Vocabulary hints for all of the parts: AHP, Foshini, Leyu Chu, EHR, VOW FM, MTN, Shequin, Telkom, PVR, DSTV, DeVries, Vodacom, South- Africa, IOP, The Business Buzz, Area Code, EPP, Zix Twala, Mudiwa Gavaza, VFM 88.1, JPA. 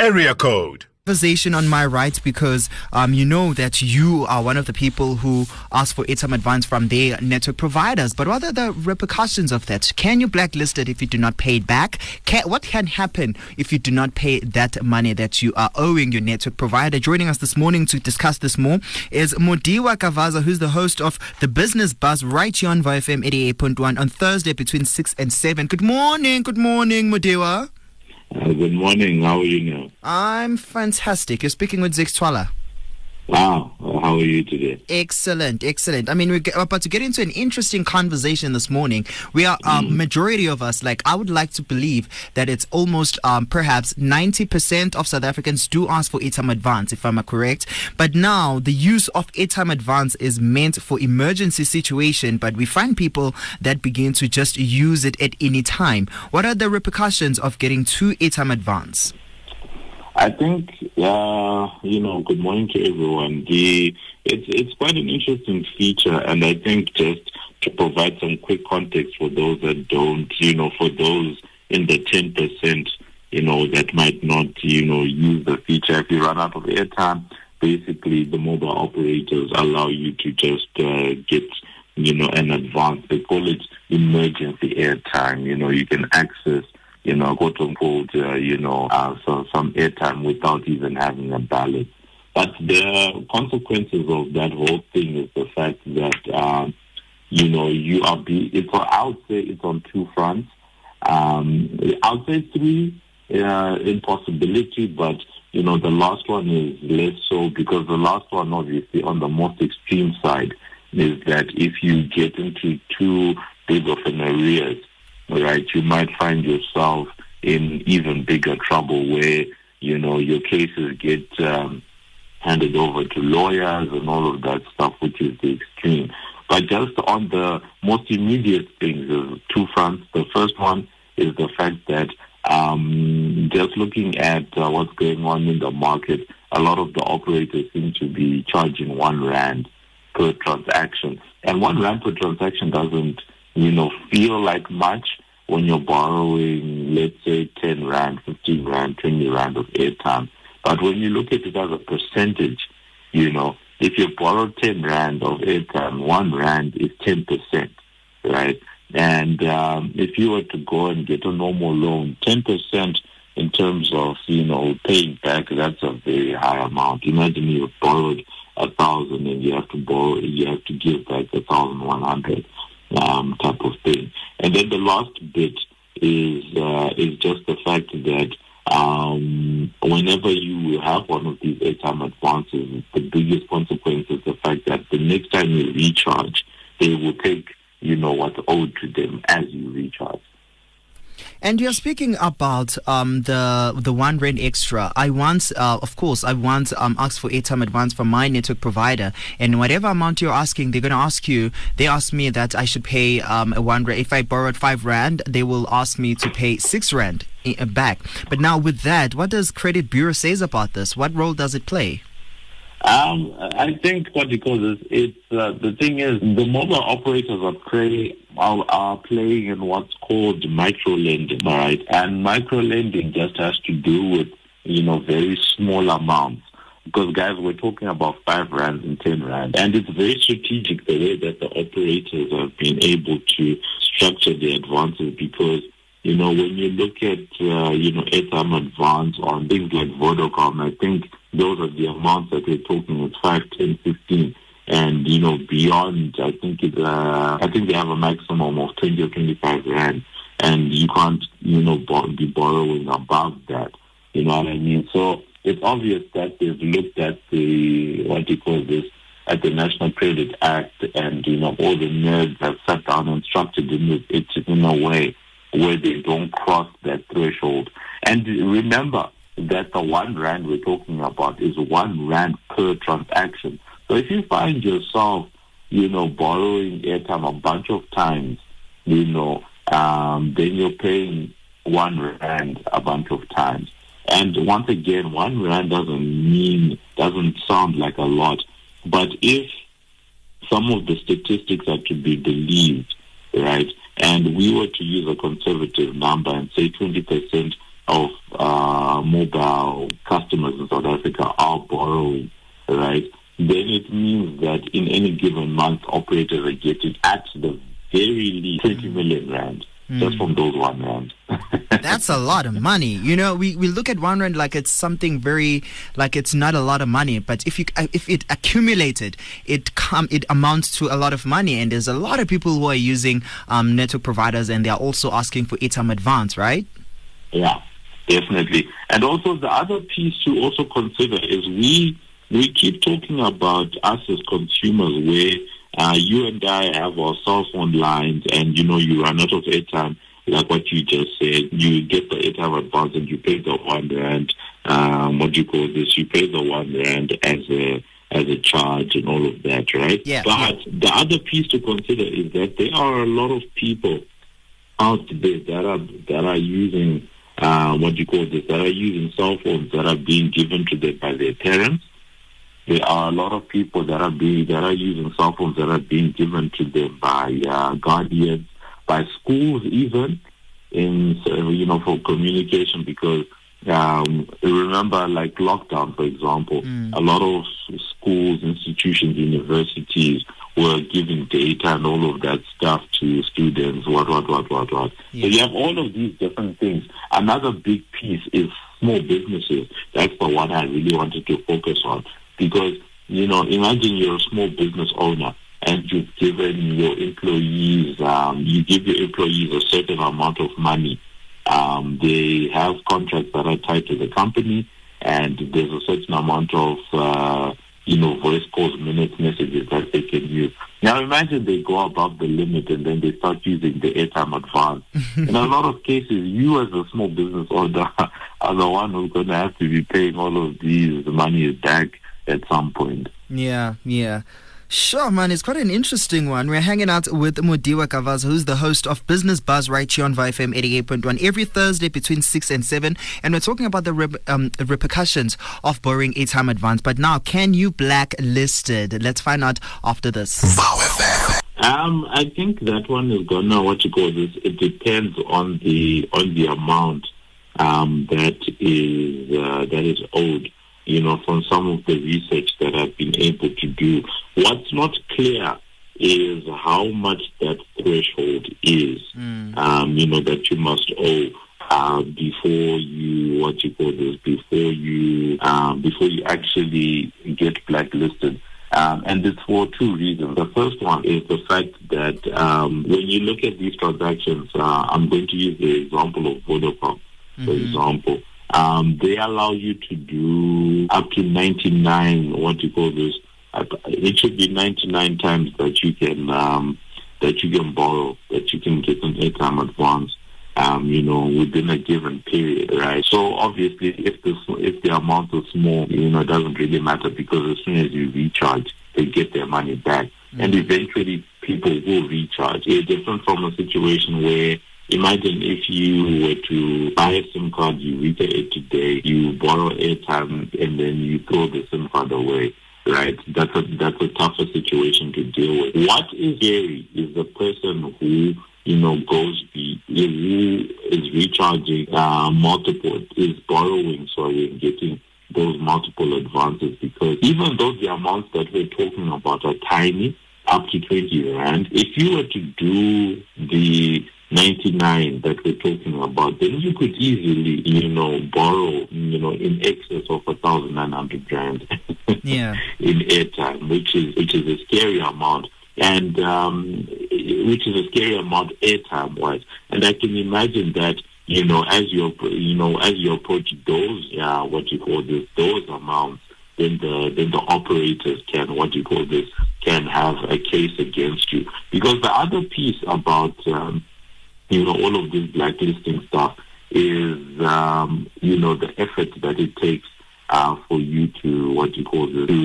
Area Code. Conversation on my right, because you know that you are one of the people who ask for airtime advance from their network providers. But what are the repercussions of that? Can you blacklist it if you do not pay it back? What can happen if you do not pay that money that you are owing your network provider? Joining us this morning to discuss this more is Mudiwa Gavaza, who's the host of The Business Buzz right here on VFM 88.1 on Thursday between 6 and 7. Good morning, Mudiwa. Good morning. How are you now? I'm fantastic. You're speaking with Zix Twala. Wow. How are you today? Excellent. I mean, we're about to get into an interesting conversation this morning. We are, majority of us, I would like to believe that it's almost perhaps 90% of South Africans do ask for airtime advance, if I'm correct. But now the use of airtime advance is meant for emergency situation, but we find people that begin to just use it at any time. What are the repercussions of getting to airtime advance? I think, good morning to everyone. It's quite an interesting feature, and I think just to provide some quick context for those that don't, for those in the 10%, that might not, use the feature. If you run out of airtime, basically the mobile operators allow you to just get, an advance. They call it emergency airtime. You can access quote unquote, so some airtime without even having a ballot. But the consequences of that whole thing is the fact that, I would say it's on two fronts. I would say three in possibility, but, the last one is less so, because the last one, obviously, on the most extreme side, is that if you get into too big of an arrears, right, you might find yourself in even bigger trouble where, your cases get handed over to lawyers and all of that stuff, which is the extreme. But just on the most immediate things, two fronts. The first one is the fact that just looking at what's going on in the market, a lot of the operators seem to be charging R1 per transaction. And R1 per transaction doesn't feel like much when you're borrowing, let's say, 10 Rand, 15 Rand, 20 Rand of airtime. But when you look at it as a percentage, if you borrow 10 Rand of airtime, 1 Rand is 10%, right? And if you were to go and get a normal loan, 10% in terms of, paying back, that's a very high amount. Imagine you've borrowed 1,000 and you have to give back 1,100. Type of thing. And then the last bit is just the fact that whenever you have one of these airtime advances, the biggest consequence is the fact that the next time you recharge, they will take, what's owed to them as you recharge. And you're speaking about the R1 extra. I once asked for airtime advance from my network provider, and whatever amount you're asking, they're going to ask you. They asked me that I should pay a R1. If I borrowed 5 Rand, they will ask me to pay 6 Rand back. But now with that, what does credit bureau says about this? What role does it play? I think what he calls is, the thing is, the mobile operators are playing in what's called micro-lending, all right? And micro-lending just has to do with, very small amounts. Because, guys, we're talking about 5 Rand and 10 Rand. And it's very strategic the way that the operators have been able to structure the advances, because, when you look at, airtime advance on things like Vodacom, I think those are the amounts that we're talking with 5, 10, 15, and, beyond, I think they have a maximum of 20 or 25 Rand, and you can't, be borrowing above that, you know what I mean? So it's obvious that they've looked at at the National Credit Act and, all the nerds that sat down and structured it in a way where they don't cross that threshold. And remember that the R1 we're talking about is R1 per transaction. So if you find yourself, borrowing airtime a bunch of times, then you're paying R1 a bunch of times. And once again, R1 doesn't sound like a lot, but if some of the statistics are to be believed, right, and we were to use a conservative number and say 20% of mobile customers in South Africa are borrowing, right, then it means that in any given month, operators are getting at the very least 20 million rand just from those 1 rand. That's a lot of money. You know, we look at 1 rand like it's something very, like it's not a lot of money. But if it accumulated, it amounts to a lot of money. And there's a lot of people who are using network providers, and they are also asking for airtime advance, right? Yeah, definitely. And also the other piece to also consider is we keep talking about us as consumers, where you and I have our cell phone lines, and you know you run out of airtime. Like what you just said, you get the airtime advance and you pay the 1 rand. You pay the 1 rand as a charge and all of that, right? Yeah. But the other piece to consider is that there are a lot of people out there that are using that are using cell phones that are being given to them by their parents. There are a lot of people that are using cell phones that are being given to them by guardians, by schools even, for communication, because remember, like lockdown, for example, a lot of schools, institutions, universities were giving data and all of that stuff to students, what. Yeah. So you have all of these different things. Another big piece is small businesses. That's the one I really wanted to focus on, because, you know, imagine you're a small business owner, and you've given your employees, a certain amount of money. They have contracts that are tied to the company, and there's a certain amount of, voice calls, minutes, messages that they can use. Now imagine they go above the limit, and then they start using the airtime advance. In a lot of cases, you as a small business owner are the one who's going to have to be paying all of these money back at some point. Yeah. Sure, man. It's quite an interesting one. We're hanging out with Mudiwa Gavaza, who's the host of Business Buzz right here on VFM 88.1 every Thursday between 6 and 7. And we're talking about the repercussions of borrowing airtime advance. But now, can you blacklisted? Let's find out after this. I think that one is gonna it depends on the amount that is owed. You know, from some of the research that I've been able to do, what's not clear is how much that threshold is, that you must owe before you actually get blacklisted. And it's for two reasons. The first one is the fact that when you look at these transactions, I'm going to use the example of Vodacom, for example. They allow you to do up to 99. It should be 99 times that you can borrow, that you can get an airtime advance, within a given period, right? So obviously, if the amount is small, it doesn't really matter, because as soon as you recharge, they get their money back, and eventually people will recharge. It's different from a situation where, imagine if you were to buy a SIM card, you retail it today, you borrow airtime, and then you throw the SIM card away, right? That's a tougher situation to deal with. What is scary is the person who, is recharging is borrowing, and getting those multiple advances, because even though the amounts that we're talking about are tiny, up to 20 rand, if you were to do the 99 that we're talking about, then you could easily, borrow, in excess of 1,900 rand in airtime, which is a scary amount, and airtime wise. And I can imagine that, as you approach those, those amounts, then the operators can have a case against you. Because the other piece about all of this blacklisting stuff is, the effort that it takes for you to,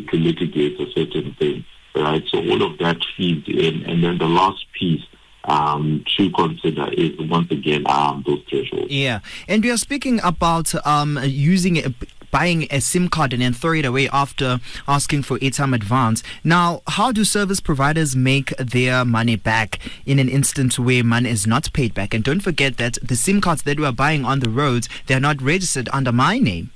to litigate a certain thing, right? So all of that feeds in. And then the last piece to consider is, once again, those thresholds. Yeah. And we are speaking about using buying a SIM card and then throw it away after asking for airtime advance. Now, how do service providers make their money back in an instance where money is not paid back? And don't forget that the SIM cards that we are buying on the roads, they are not registered under my name.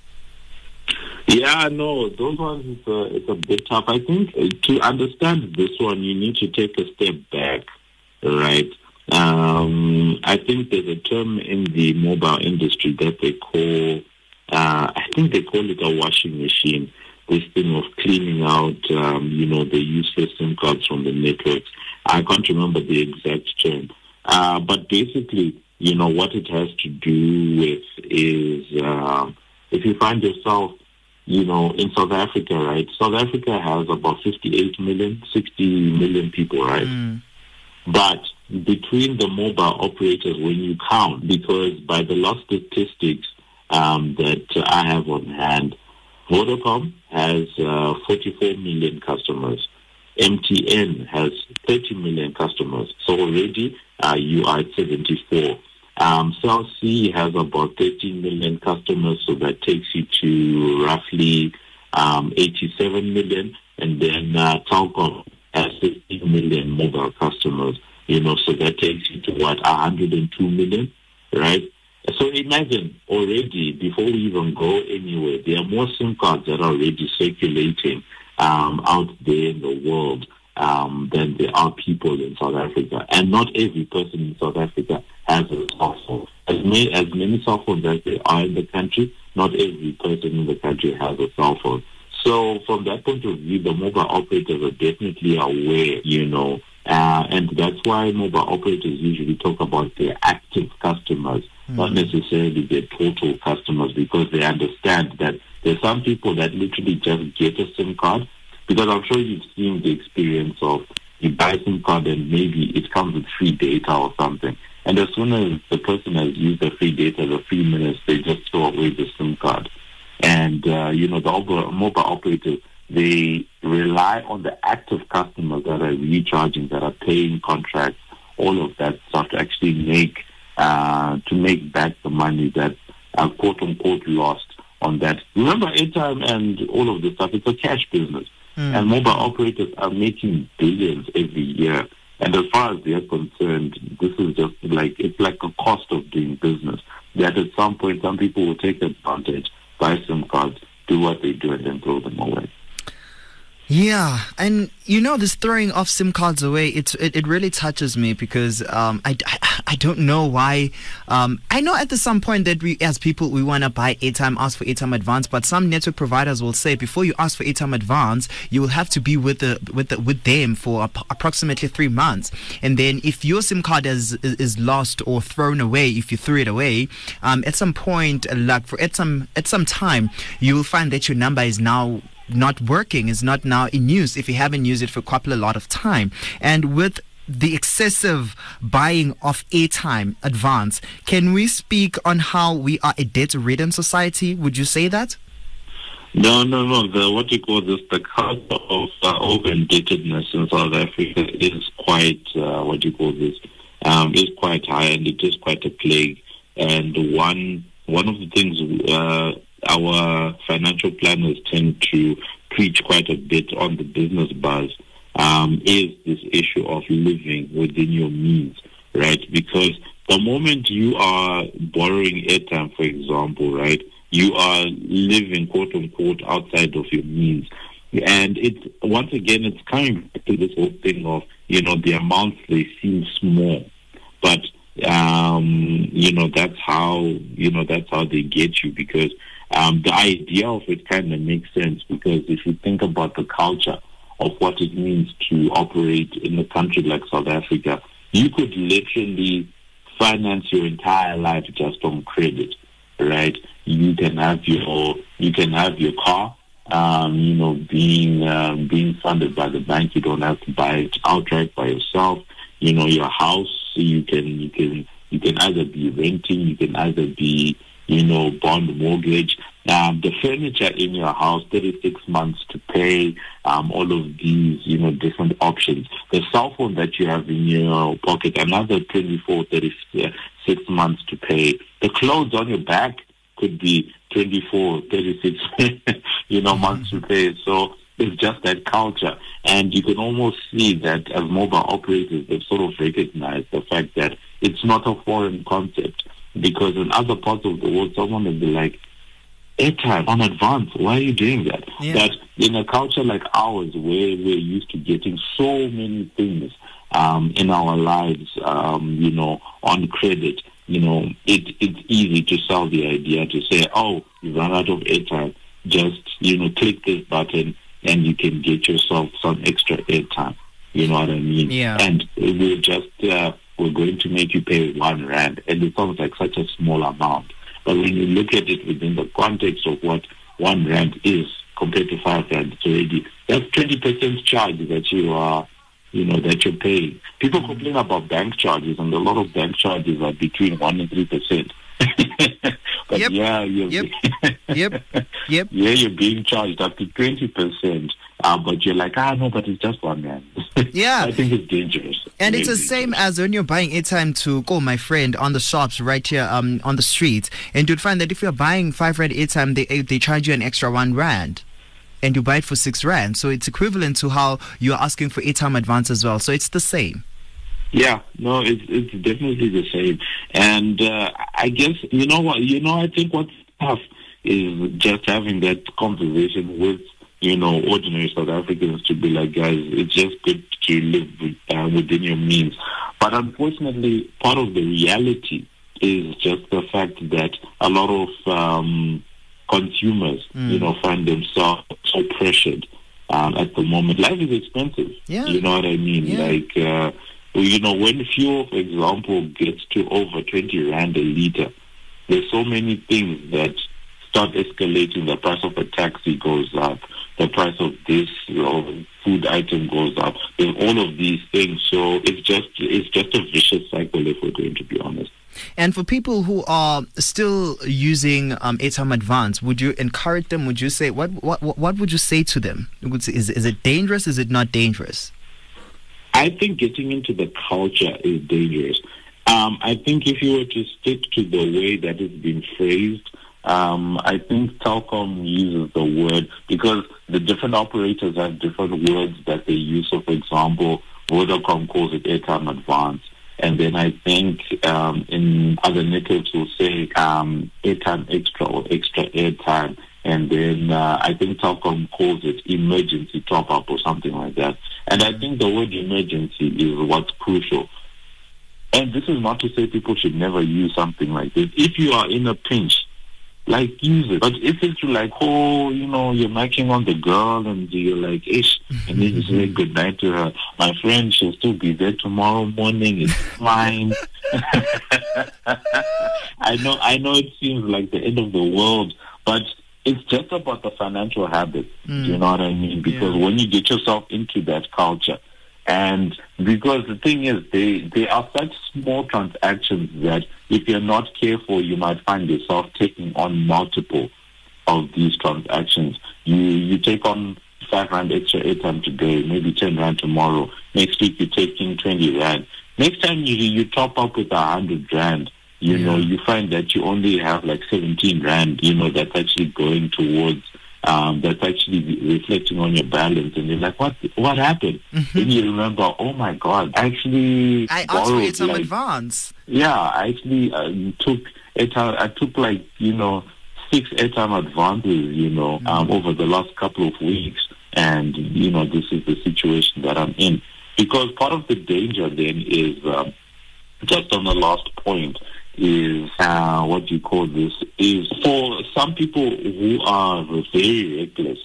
Yeah, no, those ones, it's a bit tough. I think to understand this one, you need to take a step back, right? I think there's a term in the mobile industry that they call, I think they call it a washing machine, this thing of cleaning out, the useless SIM cards from the networks. I can't remember the exact term. But basically, what it has to do with is if you find yourself, in South Africa, right? South Africa has about 60 million people, right? Mm. But between the mobile operators, when you count, because by the last statistics that I have on hand, Vodacom has 44 million customers. MTN has 30 million customers. So already you are at 74. Cell C has about 13 million customers, so that takes you to roughly 87 million. And then Telkom has 15 million mobile customers, so that takes you to 102 million, right? So imagine already, before we even go anywhere, there are more SIM cards that are already circulating out there in the world than there are people in South Africa. And not every person in South Africa has a cell phone. As many cell phones as there are in the country, not every person in the country has a cell phone. So from that point of view, the mobile operators are definitely aware, and that's why mobile operators usually talk about their active customers, not necessarily their total customers, because they understand that there's some people that literally just get a SIM card. Because I'm sure you've seen the experience of you buy a SIM card and maybe it comes with free data or something. And as soon as the person has used the free data, the free minutes, they just throw away the SIM card. And, the mobile operators, they rely on the active customers that are recharging, that are paying contracts, all of that stuff to actually make back the money that are quote-unquote lost on that. Remember, airtime and all of this stuff, it's a cash business. And mobile operators are making billions every year. And as far as they're concerned, this is just it's like a cost of doing business. That at some point, some people will take advantage, buy SIM cards, do what they do, and then throw them away. Yeah, and this throwing off SIM cards away, it really touches me because I don't know why. I know at some point that we as people, we want to buy airtime, ask for airtime advance, but some network providers will say before you ask for airtime advance, you will have to be with them for approximately 3 months. And then if your SIM card is lost or thrown away, if you threw it away, at some point, at some time, you will find that your number is now not working, is not now in use if you haven't used it for quite a lot of time. And with the excessive buying of airtime advance, can we speak on how we are a debt-ridden society? Would you say that? No. The culture of over-indebtedness in South Africa is quite, is quite high, and it is quite a plague. And one of the things our financial planners tend to preach quite a bit on the Business Buzz is this issue of living within your means, right? Because the moment you are borrowing airtime, for example, right, you are living, quote-unquote, outside of your means. And it's coming back to this whole thing of, the amounts, they seem small, but, that's how they get you because the idea of it kind of makes sense because if you think about the culture of what it means to operate in a country like South Africa, you could literally finance your entire life just on credit, right? You can have your car, being funded by the bank. You don't have to buy it outright by yourself. Your house, you can either be renting, you can either be bond mortgage, the furniture in your house, 36 months to pay, all of these, different options. The cell phone that you have in your pocket, another 24, 36 months to pay. The clothes on your back, could be 24, 36, months to pay. So it's just that culture. And you can almost see that as mobile operators, they've sort of recognized the fact that it's not a foreign concept, because in other parts of the world, someone will be like, airtime on advance, why are you doing that? Yeah. That in a culture like ours, where we're used to getting so many things in our lives, on credit, it's easy to sell the idea to say, oh, you've run out of airtime, just, click this button and you can get yourself some extra airtime. You know what I mean? Yeah. And we're going to make you pay R1. And it sounds like such a small amount. But when you look at it within the context of what R1 is compared to R5, it's already, that's 20% charge that you are, that you're paying. People complain about bank charges, and a lot of bank charges are between 1% and 3%. But yep. Yeah, you're being charged up to 20%. But you're like, no, but it's just R1. Yeah. I think it's dangerous. And it's the same as when you're buying airtime to call my friend on the shops right here on the street. And you'd find that if you're buying R5 airtime, they charge you an extra R1. And you buy it for R6. So it's equivalent to how you're asking for airtime advance as well. So it's the same. Yeah, no, it's definitely the same. And I guess, I think what's tough is just having that conversation with, ordinary South Africans, to be like, guys, it's just good to live within your means. But unfortunately, part of the reality is just the fact that a lot of consumers, find themselves so pressured at the moment. Life is expensive. Yeah. You know what I mean? Yeah. Like, when fuel, for example, gets to over 20 Rand a litre, there's so many things that start escalating. The price of a taxi goes up. The price of this food item goes up. There's all of these things. So it's just a vicious cycle, if we're going to be honest. And for people who are still using airtime advance, would you encourage them? Would you say what would you say to them? Is it dangerous? Is it not dangerous? I think getting into the culture is dangerous. I think if you were to stick to the way that it's been phrased. I think Telkom uses the word, because the different operators have different words that they use. So, for example, Vodacom calls it airtime advance. And then I think in other networks will say airtime extra or extra airtime. And then I think Telkom calls it emergency top-up or something like that. And I think the word emergency is what's crucial. And this is not to say people should never use something like this. If you are in a pinch, like, use it. But if it's like, you're knocking on the girl and you're like, ish, and then you say good night to her. My friend, she'll still be there tomorrow morning. It's fine. I know it seems like the end of the world, but it's just about the financial habit. Do you know what I mean? Because when you get yourself into that culture, and because the thing is, they are such small transactions that if you're not careful, you might find yourself taking on multiple of these transactions. You take on 5 Rand extra airtime today, maybe 10 Rand tomorrow. Next week, you're taking 20 Rand. Next time, you top up with 100 Rand. You find that you only have like 17 Rand, that's actually going towards that's actually reflecting on your balance, and you're like, what happened? Then you remember, oh my God, I asked for some advance. Yeah, I actually took like 6 airtime advances, over the last couple of weeks, and this is the situation that I'm in. Because part of the danger then is just on the last point. Is is for some people who are very reckless,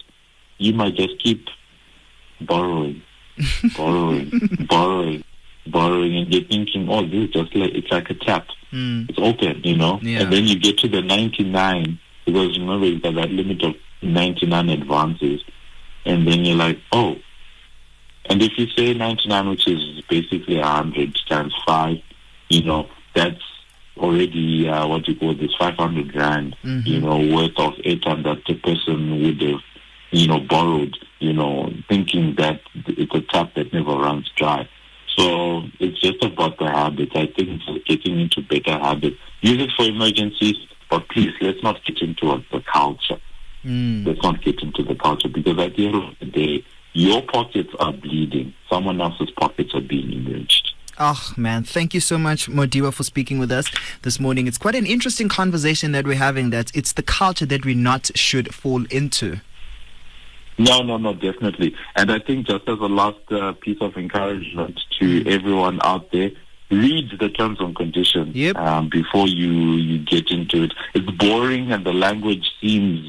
you might just keep borrowing, and you're thinking, oh, this is just like, it's like a tap, it's open, and then you get to the 99, because remember you've got that limit of 99 advances, and then you're like, oh, and if you say 99, which is basically 100 times 5, that's already 500 Rand, worth of airtime that the person would have, borrowed, thinking that it's a tap that never runs dry. So it's just about the habit. I think it's getting into better habits. Use it for emergencies. But please, let's not get into the culture. Let's not get into the culture, because at the end of the day, your pockets are bleeding. Someone else's pockets are being enriched. Oh, man, thank you so much, Mudiwa, for speaking with us this morning. It's quite an interesting conversation that we're having, that it's the culture that we not should fall into. No, definitely. And I think just as a last piece of encouragement to everyone out there, read the terms and conditions before you get into it. It's boring and the language seems,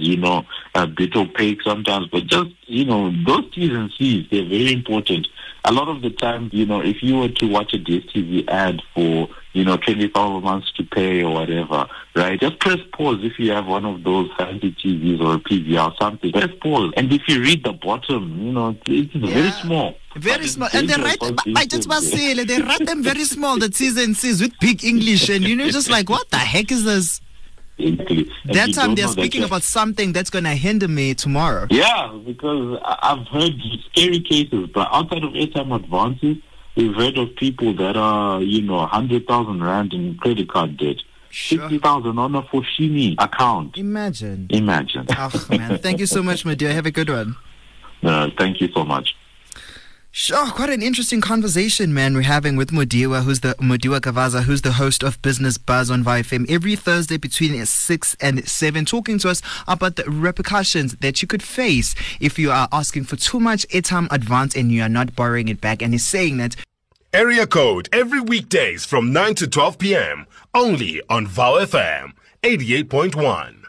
a bit opaque sometimes, but just, those T's and C's, they're very important. A lot of the time, if you were to watch a DSTV ad for, 25 months to pay or whatever, right? Just press pause if you have one of those fancy TVs or a PVR or something. Press pause. And if you read the bottom, it's very small. Very small. And they write, I just must say, they write them very small, the T's and C's with big English. And just like, what the heck is this? Exactly. That time they're speaking about something that's going to hinder me tomorrow. Yeah, because I've heard scary cases, but outside of airtime advances, we've heard of people that are, 100,000 rand in credit card debt. Sure. 60,000 on a Foshini account. Imagine. Oh, man. Thank you so much, my dear. Have a good one. Thank you so much. Sure, quite an interesting conversation, man, we're having with Mudiwa Gavaza, who's the host of Business Buzz on VOW FM every Thursday between 6 and 7, talking to us about the repercussions that you could face if you are asking for too much airtime advance and you are not borrowing it back. And he's saying that... Area Code, every weekdays from 9 to 12 p.m., only on VOW FM 88.1.